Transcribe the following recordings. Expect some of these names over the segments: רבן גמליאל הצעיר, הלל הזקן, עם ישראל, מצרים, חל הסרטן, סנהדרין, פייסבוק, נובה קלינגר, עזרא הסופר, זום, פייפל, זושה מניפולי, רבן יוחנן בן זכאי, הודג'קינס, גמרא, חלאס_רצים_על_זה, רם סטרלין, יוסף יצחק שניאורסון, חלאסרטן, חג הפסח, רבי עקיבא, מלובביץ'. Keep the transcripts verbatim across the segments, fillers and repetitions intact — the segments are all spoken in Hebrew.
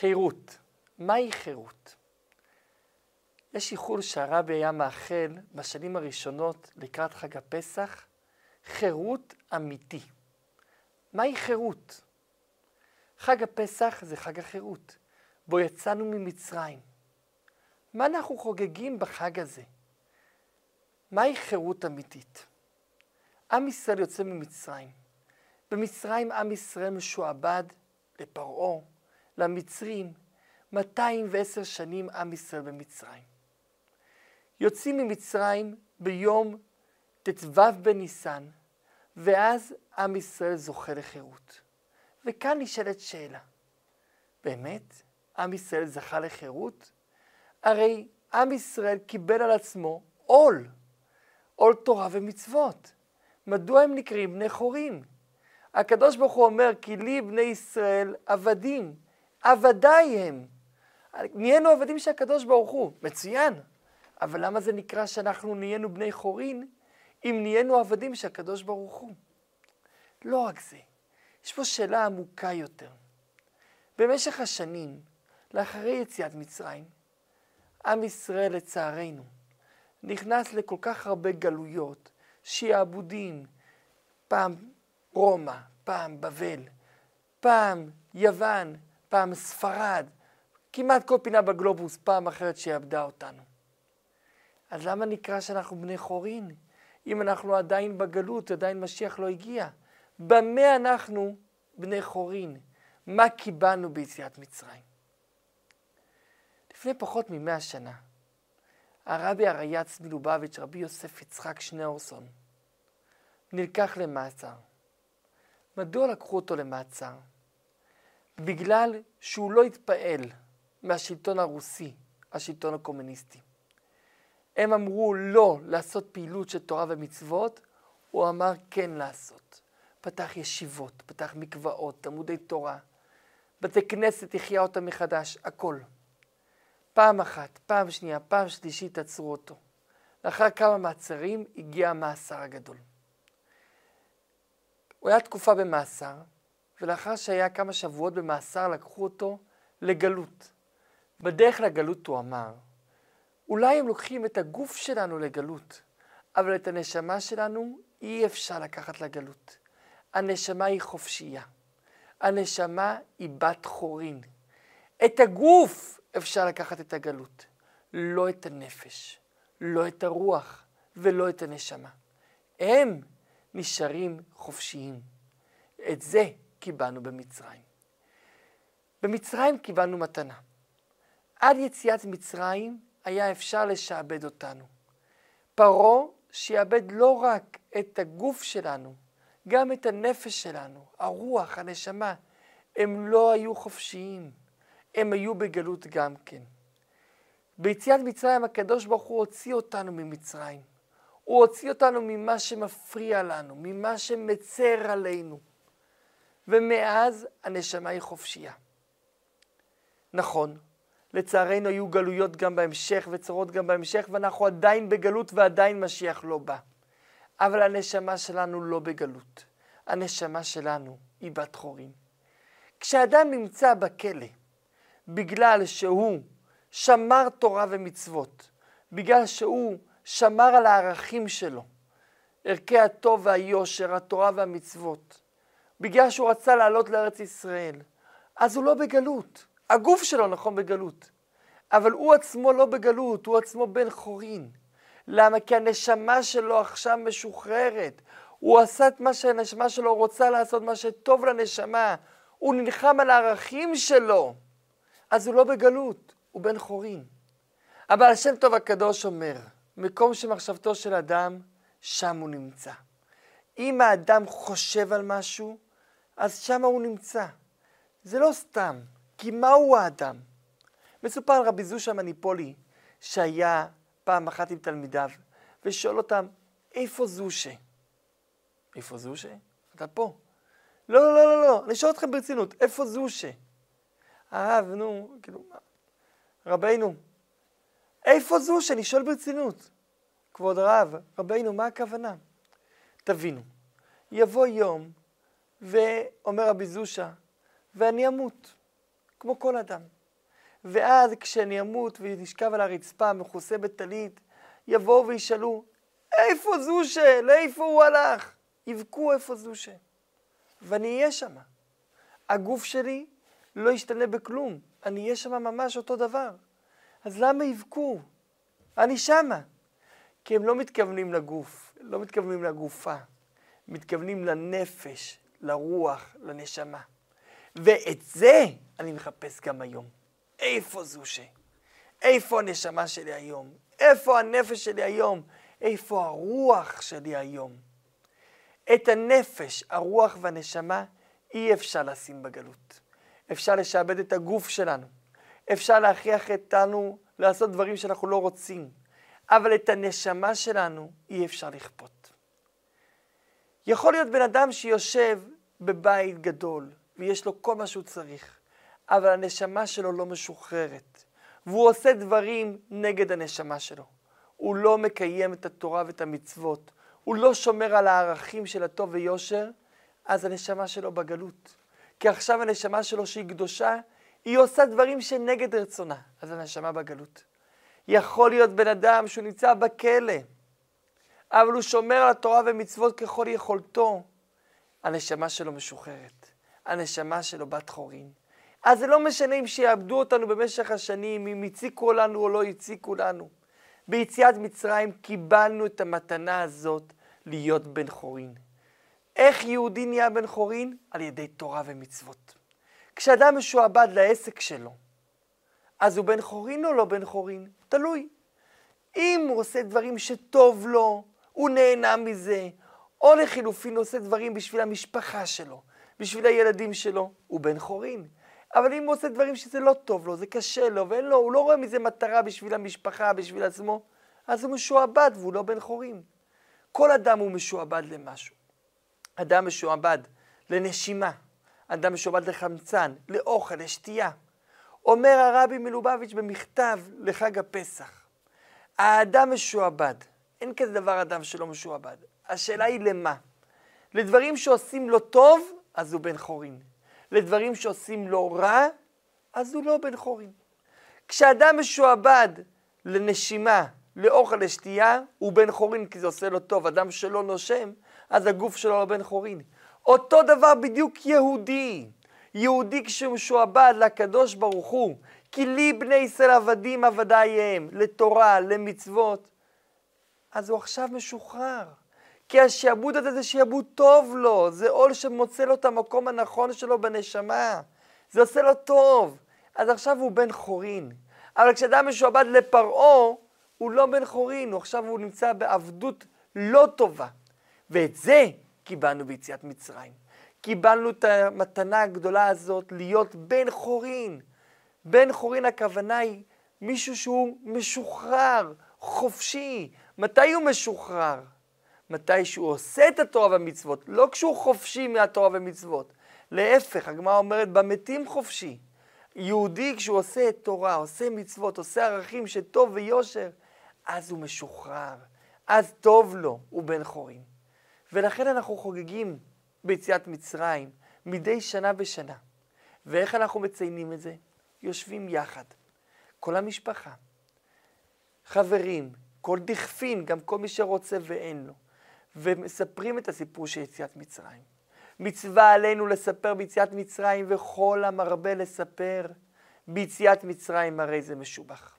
חירות. מהי חירות? יש איחול שהרבי היה מאחל בשנים הראשונות לקראת חג הפסח, חירות אמיתי. מהי חירות? חג הפסח זה חג החירות, בו יצאנו ממצרים. מה אנחנו חוגגים בחג הזה? מהי חירות אמיתית? עם ישראל יוצא ממצרים. במצרים עם ישראל משועבד לפרעה, למצרים, מאתיים ועשר שנים עם ישראל במצרים. יוצאים ממצרים ביום ט"ו בניסן, ואז עם ישראל זוכה לחירות. וכאן נשאלת שאלה, באמת? עם ישראל זכה לחירות? הרי עם ישראל קיבל על עצמו עול, עול תורה ומצוות. מדוע הם נקראים בני חורין? הקדוש ברוך הוא אומר, כי לי בני ישראל עבדים, עבדיי הם. נהיינו עבדים של הקדוש ברוך הוא, מצוין. אבל למה זה נקרא שאנחנו נהיינו בני חורין, אם נהיינו עבדים של הקדוש ברוך הוא? לא רק זה, יש פה שאלה עמוקה יותר. במשך השנים, לאחרי יציאת מצרים, עם ישראל לצערנו נכנס לכל כך הרבה גלויות, שיעבודים, פעם רומא, פעם בבל, פעם יוון, פעם ספרד, כמעט כל פינה בגלובוס, פעם אחרת שיעבדה אותנו. אז למה נקרא שאנחנו בני חורין? אם אנחנו עדיין בגלות, עדיין משיח לא הגיע. במה אנחנו בני חורין? מה קיבלנו ביציאת מצרים? לפני פחות ממאה שנה, הרבי הרייץ מלובביץ', רבי יוסף יצחק שניאורסון, נלקח למעצר. מדוע לקחו אותו למעצר? בגלל שהוא לא התפעל מהשלטון הרוסי, השלטון הקומוניסטי. הם אמרו לא לעשות פעילות של תורה ומצוות, הוא אמר כן לעשות. פתח ישיבות, פתח מקוואות, תלמודי תורה, בתי כנסת, יחיה אותה מחדש, הכל. פעם אחת, פעם שנייה, פעם שלישית עצרו אותו. לאחר כמה מעצרים הגיע המאסר הגדול. הוא היה תקופה במאסר, ולאחר שהיה כמה שבועות במאסר לקחו אותו לגלות. בדרך לגלות הוא אמר, אולי הם לוקחים את הגוף שלנו לגלות, אבל את הנשמה שלנו אי אפשר לקחת לגלות. הנשמה היא חופשייה. הנשמה היא בת חורין. את הגוף אפשר לקחת את הגלות, לא את הנפש, לא את הרוח ולא את הנשמה. הם נשארים חופשיים. את זה קיבלנו במצרים. במצרים קיבלנו מתנה. עד יציאת מצרים היה אפשר לשעבד אותנו. פרעה שיעבד לא רק את הגוף שלנו, גם את הנפש שלנו, הרוח, הנשמה. הם לא היו חופשיים. הם היו בגלות גם כן. ביציאת מצרים הקדוש ברוך הוא הוציא אותנו ממצרים. הוא הוציא אותנו ממה שמפריע לנו, ממה שמצר עלינו. ומאז הנשמה היא חופשייה. נכון, לצערנו היו גלויות גם בהמשך וצרות גם בהמשך, ואנחנו עדיין בגלות ועדיין משיח לא בא. אבל הנשמה שלנו לא בגלות. הנשמה שלנו היא בת חורין. כשאדם נמצא בכלא, בגלל שהוא שמר תורה ומצוות, בגלל שהוא שמר על הערכים שלו, ערכי הטוב והיושר, התורה והמצוות, בגלל שהוא רצה לעלות לארץ ישראל, אז הוא לא בגלות. הגוף שלו נכון בגלות, אבל הוא עצמו לא בגלות, הוא עצמו בן חורין. למה? כי הנשמה שלו עכשיו משוחררת. הוא עשה את מה שהנשמה שלו רוצה לעשות, מה שטוב לנשמה. הוא נלחם על הערכים שלו. אז הוא לא בגלות, הוא בן חורין. אבל השם טוב הקדוש אומר, מקום שמחשבתו של אדם, שם הוא נמצא. אם האדם חושב על משהו, אז שם הוא נמצא. זה לא סתם, כי מהו האדם? מסופר על רבי זושה מניפולי, שהיה פעם אחת עם תלמידיו, ושואל אותם, איפה זושה? איפה זושה? אתה פה. לא, לא, לא, לא, אני שואל אתכם ברצינות, איפה זושה? הרב, נו, כאילו, רבינו, איפה זושה? אני שואל ברצינות. כבוד הרב, רבינו, מה הכוונה? תבינו, יבוא יום, ואומר רבי זושה, ואני אמות. כמו כל אדם. ואז כשאני אמות ונשכב על הרצפה מכוסה בטלית, יבואו וישאלו, איפה זושה? לאיפה הוא הלך? יבכו איפה זושה. ואני אהיה שמה. הגוף שלי לא ישתנה בכלום. אני אהיה שמה ממש אותו דבר. אז למה יבכו? אני שמה. כי הם לא מתכוונים לגוף, לא מתכוונים לגופה. מתכוונים לנפש, לרוח, לנשמה. ואת זה אני מחפש גם היום. איפה זושה? איפה הנשמה שלי היום? איפה הנפש שלי היום? איפה הרוח שלי היום? את הנפש, הרוח והנשמה אי אפשר לשים בגלות. אפשר לשעבד את הגוף שלנו. אפשר להכריח אותנו לעשות דברים שאנחנו לא רוצים. אבל את הנשמה שלנו אי אפשר לכפות. יכול להיות בן אדם שיושב בבית גדול ויש לו כל מה שהוא צריך, אבל הנשמה שלו לא משוחררת, והוא עושה דברים נגד הנשמה שלו. הוא לא מקיים את התורה ואת המצוות, הוא לא שומר על הערכים של הטוב ויושר, אז הנשמה שלו בגלות. כי עכשיו הנשמה שלו שהיא קדושה, היא עושה דברים שנגד רצונה, אז הנשמה בגלות. יכול להיות בן אדם שהוא נמצא בכלא, אבל הוא שומר על התורה ומצוות ככל יכולתו, הנשמה שלו משוחררת, הנשמה שלו בת חורין. אז זה לא משנה אם שיעבדו אותנו במשך השנים, אם יציקו לנו או לא יציקו לנו. ביציאת מצרים קיבלנו את המתנה הזאת להיות בן חורין. איך יהודי נהיה בן חורין? על ידי תורה ומצוות. כשאדם משועבד לעסק שלו, אז הוא בן חורין או לא בן חורין? תלוי. אם הוא עושה דברים שטוב לו, הוא נהנה מזה, או לחילופין הוא עושה דברים בשביל המשפחה שלו, בשביל הילדים שלו, הוא בן חורין. אבל אם הוא עושה דברים שזה לא טוב לו, זה קשה לו, ואין לו, הוא לא רואה מזה מטרה בשביל המשפחה, בשביל עצמו, אז הוא משועבד והוא לא בן חורין. כל אדם הוא משועבד למשהו. אדם משועבד לנשימה, אדם משועבד לחמצן, לאוכל, לשתייה. אומר הרבי מלובביץ' במכתב לחג הפסח, האדם משועבד. אין כזה דבר אדם שלא משועבד. השאלה היא למה? לדברים שעושים לו טוב, אז הוא בן חורין. לדברים שעושים לו רע, אז הוא לא בן חורין. כשאדם משועבד לנשימה, לאוכל, לשתייה, הוא בן חורין כי זה עושה לו טוב. אדם שלא נושם, אז הגוף שלו לא בן חורין. אותו דבר בדיוק יהודי. יהודי כשהוא משועבד לקדוש ברוך הוא, כי לי בני ישראל עבדים עבדיי הם, לתורה, למצוות, אז הוא עכשיו משוחרר. כי השעבוד הזה זה שעבוד טוב לו, זה עול שמוצא לו את המקום הנכון שלו בנשמה. זה עושה לו טוב. אז עכשיו הוא בן חורין. אבל כשאדם משועבד לפרעה, הוא לא בן חורין, הוא עכשיו הוא נמצא בעבדות לא טובה. ואת זה קיבלנו ביציאת מצרים. קיבלנו את המתנה הגדולה הזאת להיות בן חורין. בן חורין הכוונה היא מישהו שהוא משוחרר, חופשי. מתי הוא משוחרר? מתי שהוא עושה את התורה והמצוות, לא כשהוא חופשי מהתורה והמצוות. להפך, הגמרא אומרת, במתים חופשי. יהודי כשהוא עושה תורה, עושה מצוות, עושה ערכים שטוב ויושר, אז הוא משוחרר, אז טוב לו, הוא בן חורין. ולכן אנחנו חוגגים ביציאת מצרים מדי שנה בשנה. ואיך אנחנו מציינים את זה? יושבים יחד, כל המשפחה, חברים, כל דכפין, גם כל מי שרוצה ואין לו, ומספרים את הסיפור של יציאת מצרים. מצווה עלינו לספר ביציאת מצרים, וכל המרבה לספר ביציאת מצרים, הרי זה משובח.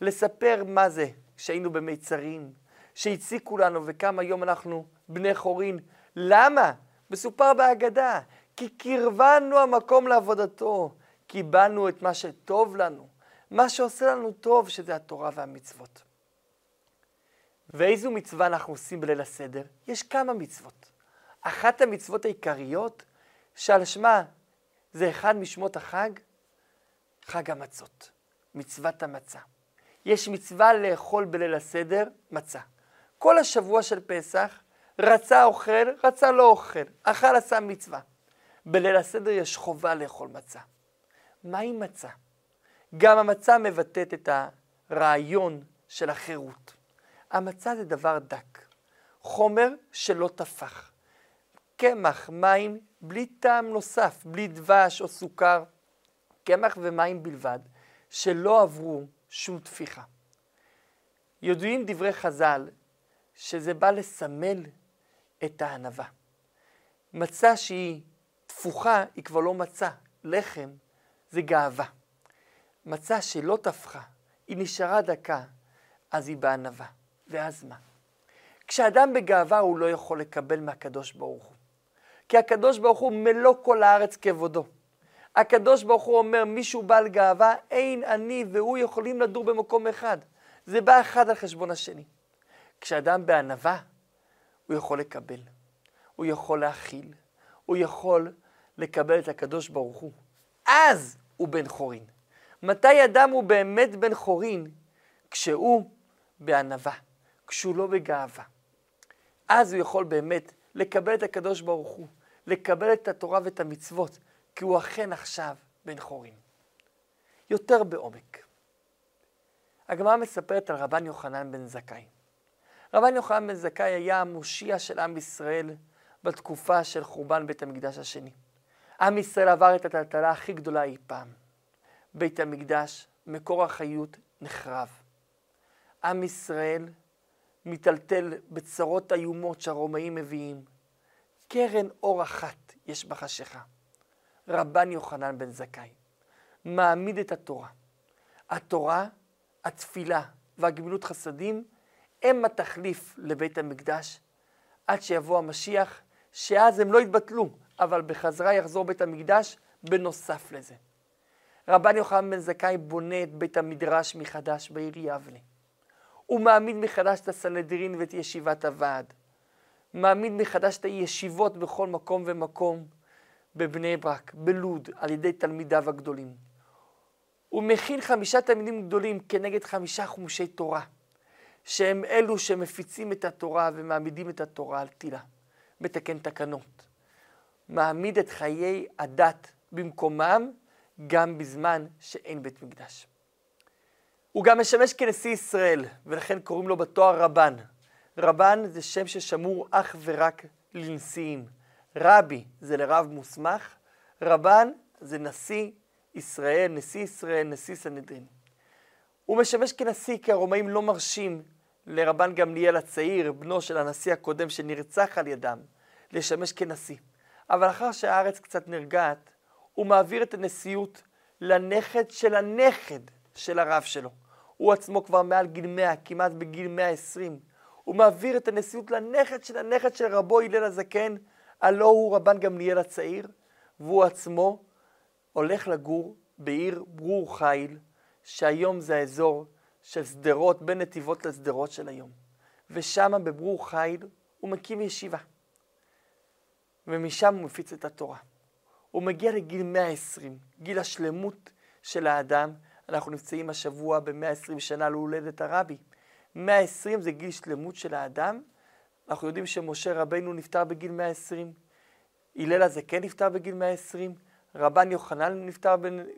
לספר מה זה שהיינו במיצרים, שהציקו לנו וכמה יום אנחנו בני חורין. למה? מסופר בהגדה, כי קרבנו המקום לעבודתו, קיבלנו את מה שטוב לנו, מה שעושה לנו טוב, שזה התורה והמצוות. ואיזו מצווה אנחנו עושים בליל הסדר? יש כמה מצוות. אחת המצוות העיקריות, שעל שמה זה אחד משמות החג, חג המצות, מצוות המצה. יש מצווה לאכול בליל הסדר, מצה. כל השבוע של פסח, רצה אוכל, רצה לא אוכל, אכל עשה מצווה. בליל הסדר יש חובה לאכול מצה. מהי מצה? גם המצה מבטאת את הרעיון של החירות. המצה זה דבר דק, חומר שלא תפח. קמח, מים, בלי טעם נוסף, בלי דבש או סוכר. קמח ומים בלבד, שלא עברו שום תפיחה. יודעים דברי חז"ל שזה בא לסמל את הענווה. מצה שהיא תפוחה היא כבר לא מצה, לחם זה גאווה. מצה שלא תפחה, היא נשארה דקה, אז היא בענווה. ואז מה? כשאדם בגאווה הוא לא יכול לקבל מהקדוש ברוך הוא. כי הקדוש ברוך הוא מלוא כל הארץ כבודו. הקדוש ברוך הוא אומר, מישהו בעל גאווה, אין אני והוא יכולים לדור במקום אחד. זה בא אחד על חשבון השני. כשאדם בענווה, הוא יכול לקבל. הוא יכול להכיל. הוא יכול לקבל את הקדוש ברוך הוא. אז הוא בן חורין. מתי אדם הוא באמת בן חורין? כשהוא בענווה, כשהוא לא בגאווה. אז הוא יכול באמת לקבל את הקדוש ברוך הוא, לקבל את התורה ואת המצוות, כי הוא אכן עכשיו בן חורין. יותר בעומק. הגמרא מספרת על רבן יוחנן בן זכאי. רבן יוחנן בן זכאי היה המושיע של עם ישראל בתקופה של חורבן בית המקדש השני. עם ישראל עבר את הטלטלה הכי גדולה אי פעם. בית המקדש, מקור החיות, נחרב. עם ישראל מטלטל בצרות איומות שהרומאים מביאים. קרן אור אחת יש בחשיכה. רבן יוחנן בן זכאי מעמיד את התורה. התורה, התפילה והגמילות חסדים הם התחליף לבית המקדש עד שיבוא המשיח, שאז הם לא יתבטלו, אבל בחזרה יחזור בית המקדש בנוסף לזה. רבן יוחנן בן זכאי בונה את בית המדרש מחדש בעיר יבנה. הוא מעמיד מחדש את הסנהדרין ואת ישיבת הוועד. מעמיד מחדש את הישיבות בכל מקום ומקום, בבני ברק, בלוד, על ידי תלמידיו הגדולים. הוא מכין חמישה תלמידים גדולים כנגד חמישה חומשי תורה, שהם אלו שמפיצים את התורה ומעמידים את התורה על תילה, מתקן תקנות. מעמיד את חיי הדת במקומם, גם בזמן שאין בית מקדש. הוא גם משמש כנשיא ישראל, ולכן קוראים לו בתואר רבן. רבן זה שם ששמור אך ורק לנשיאים. רבי זה לרב מוסמך, רבן זה נשיא ישראל, נשיא ישראל, נשיא סנהדרין. הוא משמש כנשיא כי הרומאים לא מרשים לרבן גמליאל הצעיר, בנו של הנשיא הקודם שנרצח על ידם, לשמש כנשיא. אבל אחר שהארץ קצת נרגעת, הוא מעביר את הנשיאות לנכד של הנכד של הרב שלו. הוא עצמו כבר מעל גיל מאה, כמעט בגיל מאה ועשרים. הוא מעביר את הנשיאות לנכד של הנכד של רבו הלל הזקן, הלא הוא רבן גמליאל הצעיר, והוא עצמו הולך לגור בעיר ברור חיל, שהיום זה האזור של סדרות, בין נתיבות לסדרות של היום. ושם בברור חיל הוא מקים ישיבה. ומשם הוא מפיץ את התורה. הוא מגיע לגיל מאה ועשרים, גיל השלמות של האדם. אנחנו נמצאים השבוע ב-מאה ועשרים שנה להולדת הרבי. מאה ועשרים זה גיל שלמות של האדם. אנחנו יודעים שמשה רבנו נפטר בגיל מאה ועשרים, הלל הזקן נפטר בגיל מאה ועשרים, רבן יוחנן נפטר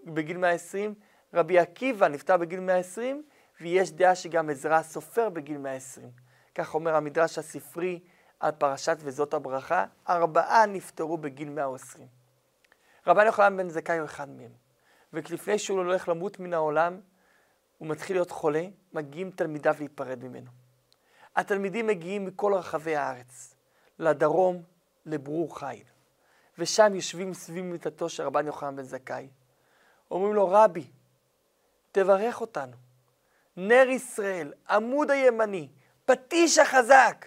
בגיל מאה ועשרים, רבי עקיבא נפטר בגיל מאה ועשרים, ויש דעה שגם עזרא הסופר בגיל מאה ועשרים. כך אומר המדרש הספרי על פרשת וזאת הברכה, ארבעה נפטרו בגיל מאה ועשרים. רבן יוחנן בן זכאי הוא אחד מהם, וכלפני שהוא הולך למות מן העולם, הוא מתחיל להיות חולה, מגיעים תלמידיו להיפרד ממנו. התלמידים מגיעים מכל רחבי הארץ, לדרום, לברור חיל. ושם יושבים סביב מיטתו של רבן יוחנן בן זכאי. אומרים לו, רבי, תברך אותנו. נר ישראל, עמוד הימני, פטיש החזק,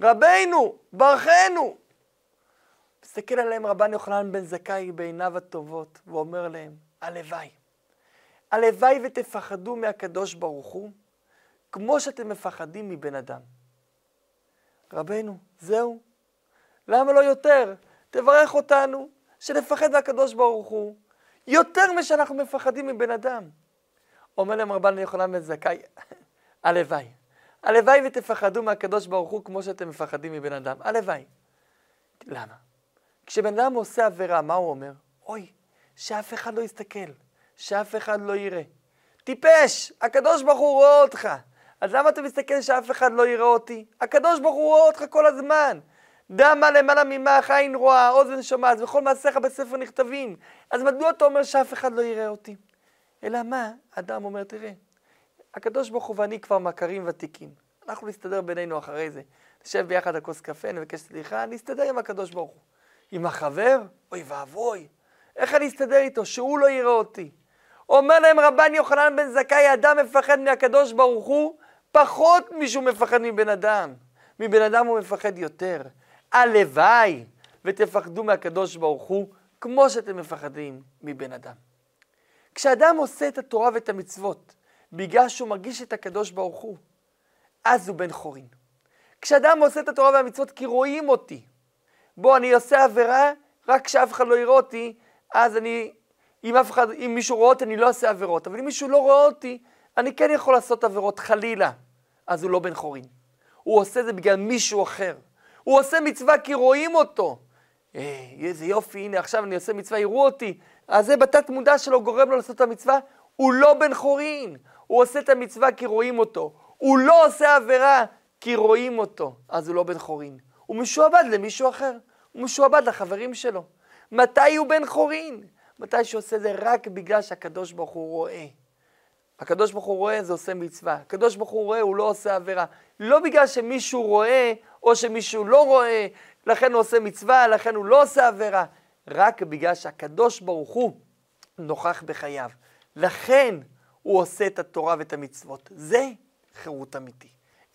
רבנו, ברכנו. מסתכל עליהם רבן יוחנן בן זכאי בעיניו הטובות, ואומר להם, הלוואי. הלוואי ותפחדו מהקדוש ברוך הוא, כמו שאתם מפחדים מבן אדם. רבנו, זהו. למה לא יותר? תברך אותנו שנפחד מהקדוש ברוך הוא. יותר משאנחנו מפחדים מבן אדם. אומר להם רבן יוחנן בן זכאי, הלוואי. הלוואי ותפחדו מהקדוש ברוך הוא כמו שאתם מפחדים מבן אדם. הלוואי. למה? כשבן אדם עושה עבירה, מה הוא אומר? אוי, שאף אחד לא יסתכל, שאף אחד לא יראה. טיפש, הקדוש ברוך הוא רואה אותך. אז למה אתה מסתכל שאף אחד לא יראה אותי? הקדוש ברוך הוא רואה אותך כל הזמן. דמה למעלה ממה עין רואה, אוזן שומעת, וכל מעשיך בספר נכתבים. אז מדוע אתה אומר שאף אחד לא יראה אותי? אלא מה? אדם אומר, תראה, הקדוש ברוך הוא ואני כבר מכרים ותיקים. אנחנו נסתדר בינינו אחרי זה. נשב ביחד על כוס קפה, נבקש סליחה, נסתדר עם הקדוש ברוך הוא. עם החבר? אוי ואבוי. איך אני אסתדר איתו? שהוא לא יראה אותי. אומר להם רבן יוחנן בן זכאי, אדם מפחד מהקדוש ברוך הוא, פחות משהו מפחד מבן אדם. מבן אדם הוא מפחד יותר. הלוואי ותפחדו מהקדוש ברוך הוא, כמו שאתם מפחדים מבן אדם. כשאדם עושה את התורה ואת המצוות, בגלל שהוא מרגיש את הקדוש ברוך הוא, אז הוא בן חורין. כשאדם עושה את התורה והמצוות כי רואים אותי, בוא אני עושה עבירה, רק כשאף אחד לא יראה אותי, אז אני, אם, אף אחד, אם מישהו רואה אותי, אני לא אעשה עבירות. אבל אם מישהו לא רואה אותי, אני כן יכול לעשות עבירות חלילה. אז הוא לא בן חורין. הוא עושה זה בגלל מישהו אחר. הוא עושה מצווה כי רואים אותו. איזה יופי, הנה עכשיו אני עושה מצווה, יראו אותי. אז זה בתת מודע שלו גורם לו לעשות את המצווה. הוא לא בן חורין. הוא עושה את המצווה כי רואים אותו. הוא לא עושה עבירה כי רואים אותו. אז הוא לא בן חורין. הוא משועבד למישהו אחר. הוא משועבד לחברים שלו. מתי הוא בן חורין? מתי שעושה זה רק בגלל שהקדוש ברוך הוא רואה. הקדוש ברוך הוא רואה זה עושה מצווה. הקדוש ברוך הוא רואה הוא לא עושה עבירה. לא בגלל שמישהו רואה או שמישהו לא רואה, לכן הוא עושה מצווה, לכן הוא לא עושה עבירה. רק בגלל שהקדוש ברוך הוא נוכח בחייו. לכן הוא עושה את התורה ואת המצוות. זה חירות אמיתי.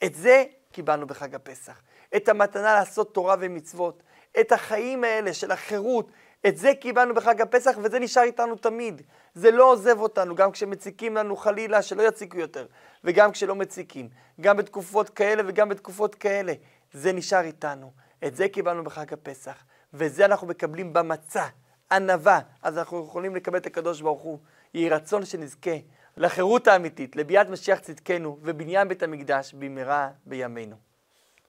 את זה קיבלנו בחג הפסח. את המתנה לעשות תורה ומצוות. את החיים האלה של החירות, את זה קיבלנו בחג הפסח וזה נשאר איתנו תמיד. זה לא עוזב אותנו, גם כשמציקים לנו חלילה שלא יציקו יותר, וגם כשלא מציקים, גם בתקופות כאלה וגם בתקופות כאלה, זה נשאר איתנו. את זה קיבלנו בחג הפסח, וזה אנחנו מקבלים במצה, ענווה, אז אנחנו יכולים לקבל את הקדוש ברוך הוא. יהי רצון שנזכה לחירות האמיתית, לביאת משיח צדקנו ובניין בית המקדש במהרה בימינו.